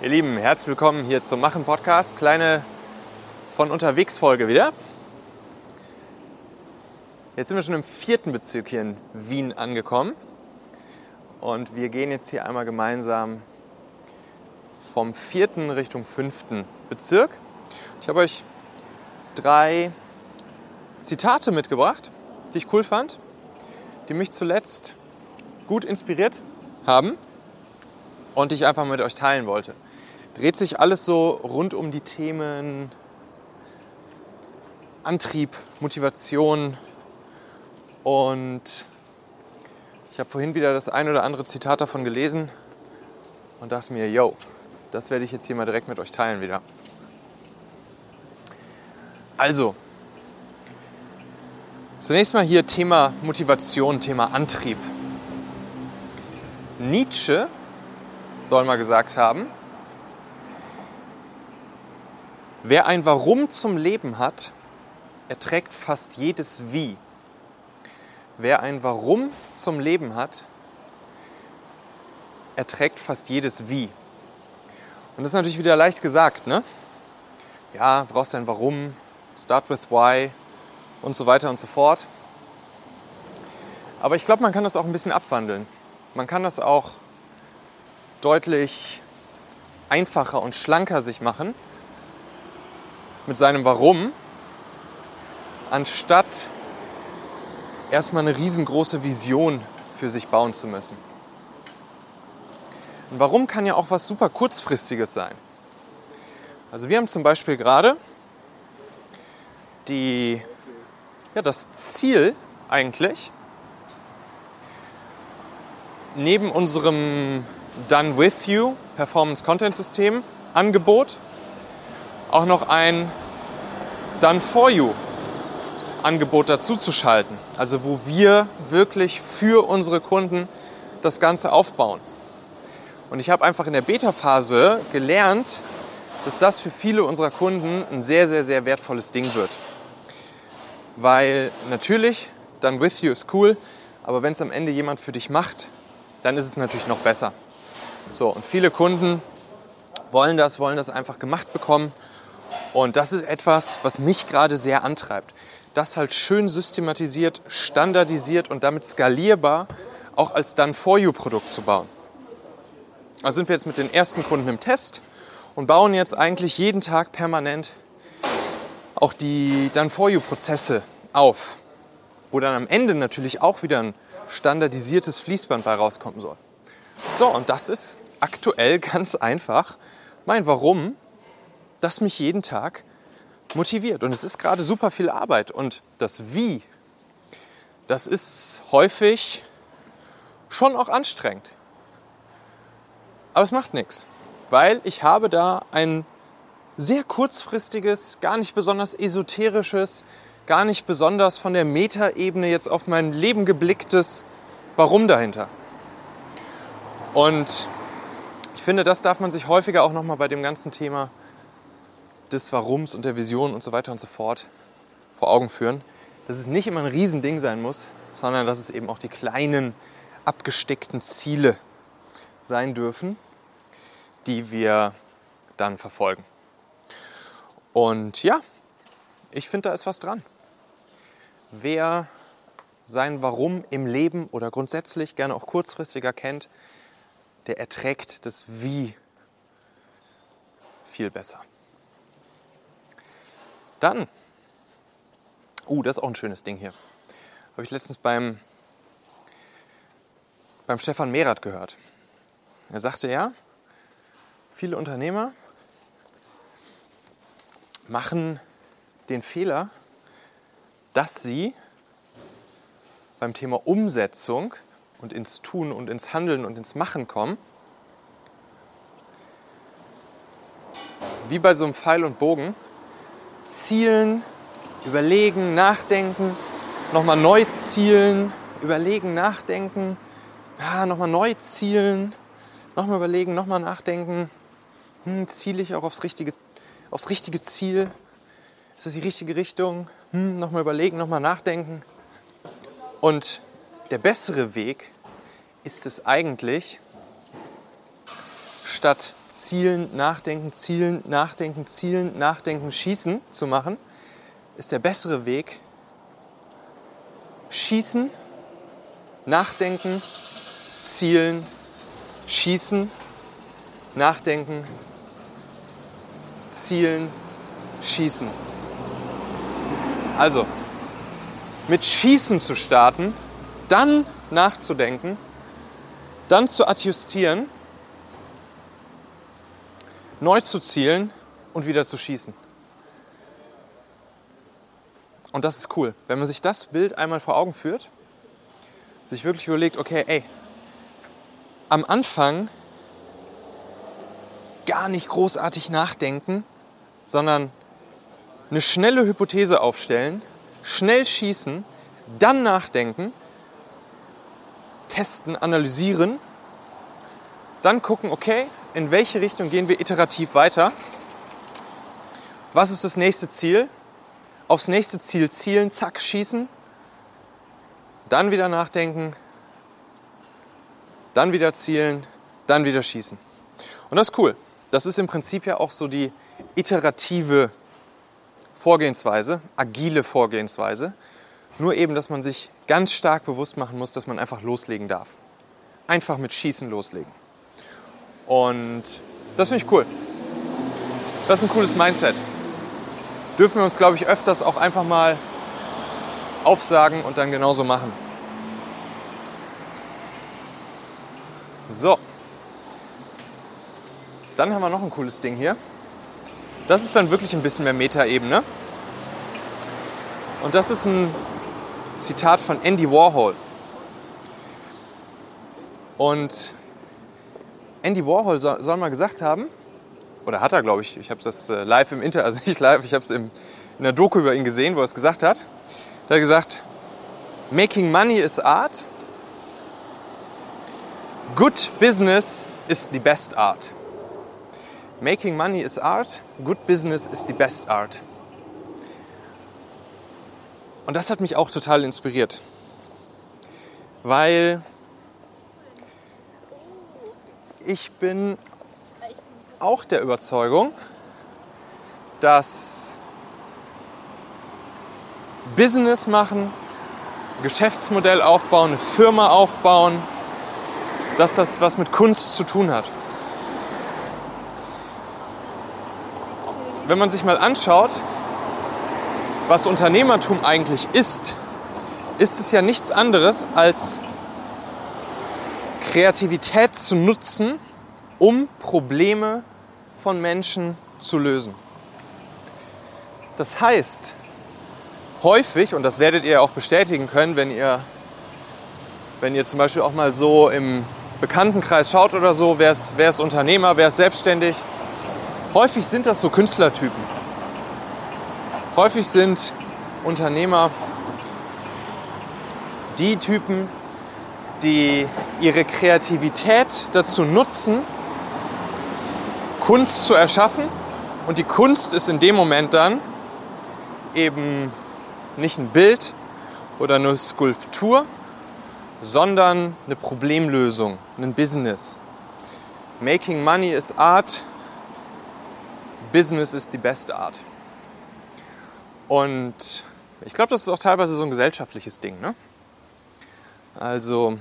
Ihr Lieben, herzlich willkommen hier zum Machen-Podcast. Kleine von Unterwegs-Folge wieder. Jetzt sind wir schon im 4. Bezirk hier in Wien angekommen. Und wir gehen jetzt hier einmal gemeinsam vom 4. Richtung 5. Bezirk. Ich habe euch 3 Zitate mitgebracht, die ich cool fand, die mich zuletzt gut inspiriert haben und die ich einfach mit euch teilen wollte. Dreht sich alles so rund um die Themen Antrieb, Motivation, und ich habe vorhin wieder das ein oder andere Zitat davon gelesen und dachte mir, yo, das werde ich jetzt hier mal direkt mit euch teilen wieder. Also, zunächst mal hier Thema Motivation, Thema Antrieb. Nietzsche soll mal gesagt haben, wer ein Warum zum Leben hat, erträgt fast jedes Wie. Wer ein Warum zum Leben hat, erträgt fast jedes Wie. Und das ist natürlich wieder leicht gesagt, ne? Ja, brauchst ein Warum, start with why und so weiter und so fort. Aber ich glaube, man kann das auch ein bisschen abwandeln. Man kann das auch deutlich einfacher und schlanker sich machen mit seinem Warum, anstatt erstmal eine riesengroße Vision für sich bauen zu müssen. Und Warum kann ja auch was super Kurzfristiges sein. Also wir haben zum Beispiel gerade das Ziel eigentlich neben unserem Done with you Performance Content System Angebot auch noch ein Done for you Angebot dazu zu schalten. Also wo wir wirklich für unsere Kunden das Ganze aufbauen. Und ich habe einfach in der Beta-Phase gelernt, dass das für viele unserer Kunden ein sehr, sehr, sehr wertvolles Ding wird. Weil natürlich, Done with you ist cool, aber wenn es am Ende jemand für dich macht, dann ist es natürlich noch besser. So, und viele Kunden wollen das einfach gemacht bekommen. Und das ist etwas, was mich gerade sehr antreibt. Das halt schön systematisiert, standardisiert und damit skalierbar auch als Done-for-you-Produkt zu bauen. Also sind wir jetzt mit den ersten Kunden im Test und bauen jetzt eigentlich jeden Tag permanent auch die Done-for-you-Prozesse auf, wo dann am Ende natürlich auch wieder ein standardisiertes Fließband bei rauskommen soll. So, und das ist aktuell ganz einfach mein Warum, das mich jeden Tag motiviert. Und es ist gerade super viel Arbeit. Und das Wie, das ist häufig schon auch anstrengend. Aber es macht nichts, weil ich habe da ein sehr kurzfristiges, gar nicht besonders esoterisches, gar nicht besonders von der Metaebene jetzt auf mein Leben geblicktes Warum dahinter. Und ich finde, das darf man sich häufiger auch nochmal bei dem ganzen Thema des Warums und der Vision und so weiter und so fort vor Augen führen, dass es nicht immer ein Riesending sein muss, sondern dass es eben auch die kleinen, abgesteckten Ziele sein dürfen, die wir dann verfolgen. Und ja, ich finde, da ist was dran. Wer sein Warum im Leben oder grundsätzlich gerne auch kurzfristiger kennt, der erträgt das Wie viel besser. Dann, das ist auch ein schönes Ding hier. Habe ich letztens beim Stefan Merath gehört. Er sagte ja, viele Unternehmer machen den Fehler, dass sie beim Thema Umsetzung und ins Tun und ins Handeln und ins Machen kommen, wie bei so einem Pfeil und Bogen, zielen, überlegen, nachdenken, nochmal neu zielen, überlegen, nachdenken, nochmal neu zielen, nochmal überlegen, nochmal nachdenken, ziele ich auch aufs richtige Ziel? Ist das die richtige Richtung? Nochmal überlegen, nochmal nachdenken. Und der bessere Weg ist es eigentlich, statt Zielen, Nachdenken, Zielen, Nachdenken, Zielen, Nachdenken, Schießen zu machen, ist der bessere Weg Schießen, Nachdenken, Zielen, Schießen, Nachdenken, Zielen, Schießen. Also, mit Schießen zu starten, dann nachzudenken, dann zu adjustieren, neu zu zielen und wieder zu schießen. Und das ist cool. Wenn man sich das Bild einmal vor Augen führt, sich wirklich überlegt, okay, ey, am Anfang gar nicht großartig nachdenken, sondern eine schnelle Hypothese aufstellen, schnell schießen, dann nachdenken, testen, analysieren, dann gucken, okay, in welche Richtung gehen wir iterativ weiter, was ist das nächste Ziel, aufs nächste Ziel zielen, zack, schießen, dann wieder nachdenken, dann wieder zielen, dann wieder schießen. Und das ist cool. Das ist im Prinzip ja auch so die iterative Vorgehensweise, agile Vorgehensweise. Nur eben, dass man sich ganz stark bewusst machen muss, dass man einfach loslegen darf. Einfach mit Schießen loslegen. Und das finde ich cool. Das ist ein cooles Mindset. Dürfen wir uns, glaube ich, öfters auch einfach mal aufsagen und dann genauso machen. So. Dann haben wir noch ein cooles Ding hier. Das ist dann wirklich ein bisschen mehr Metaebene. Und das ist ein Zitat von Andy Warhol. Und Andy Warhol soll mal gesagt haben, oder hat er, glaube ich, ich habe das live im Internet, also nicht live, ich habe es in der Doku über ihn gesehen, wo er es gesagt hat. Da hat er gesagt, making money is art, good business is the best art. Making money is art, good business is the best art. Und das hat mich auch total inspiriert, weil ich bin auch der Überzeugung, dass Business machen, Geschäftsmodell aufbauen, eine Firma aufbauen, dass das was mit Kunst zu tun hat. Wenn man sich mal anschaut, was Unternehmertum eigentlich ist, ist es ja nichts anderes als Kreativität zu nutzen, um Probleme von Menschen zu lösen. Das heißt, häufig, und das werdet ihr auch bestätigen können, wenn ihr zum Beispiel auch mal so im Bekanntenkreis schaut oder so, wer ist Unternehmer, wer ist selbstständig, häufig sind das so Künstlertypen. Häufig sind Unternehmer die Typen, die ihre Kreativität dazu nutzen, Kunst zu erschaffen. Und die Kunst ist in dem Moment dann eben nicht ein Bild oder eine Skulptur, sondern eine Problemlösung, ein Business. Making money is art. Business ist die beste Art. Und ich glaube, das ist auch teilweise so ein gesellschaftliches Ding, ne? Also,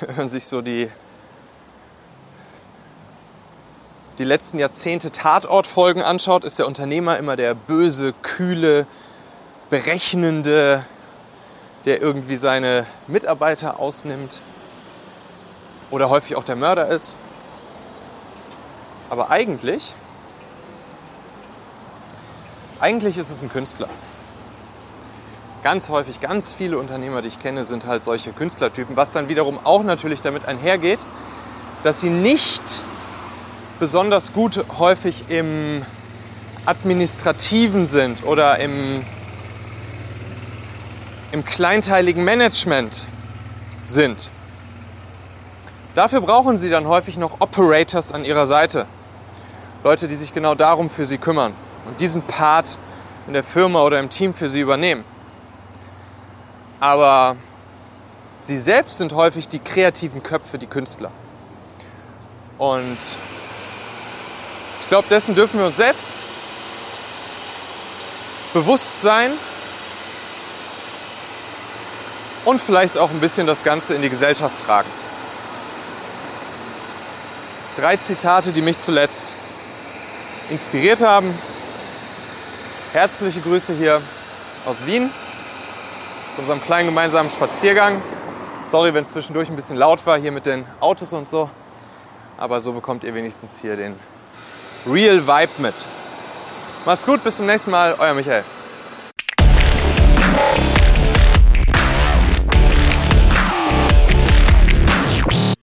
wenn man sich so die letzten Jahrzehnte Tatort-Folgen anschaut, ist der Unternehmer immer der böse, kühle, berechnende, der irgendwie seine Mitarbeiter ausnimmt oder häufig auch der Mörder ist. Aber eigentlich ist es ein Künstler. Ganz häufig, ganz viele Unternehmer, die ich kenne, sind halt solche Künstlertypen, was dann wiederum auch natürlich damit einhergeht, dass sie nicht besonders gut häufig im Administrativen sind oder im kleinteiligen Management sind. Dafür brauchen sie dann häufig noch Operators an ihrer Seite. Leute, die sich genau darum für sie kümmern und diesen Part in der Firma oder im Team für sie übernehmen. Aber sie selbst sind häufig die kreativen Köpfe, die Künstler. Und ich glaube, dessen dürfen wir uns selbst bewusst sein und vielleicht auch ein bisschen das Ganze in die Gesellschaft tragen. 3 Zitate, die mich zuletzt inspiriert haben. Herzliche Grüße hier aus Wien, von unserem kleinen gemeinsamen Spaziergang. Sorry, wenn es zwischendurch ein bisschen laut war hier mit den Autos und so, aber so bekommt ihr wenigstens hier den Real Vibe mit. Macht's gut, bis zum nächsten Mal, euer Michael.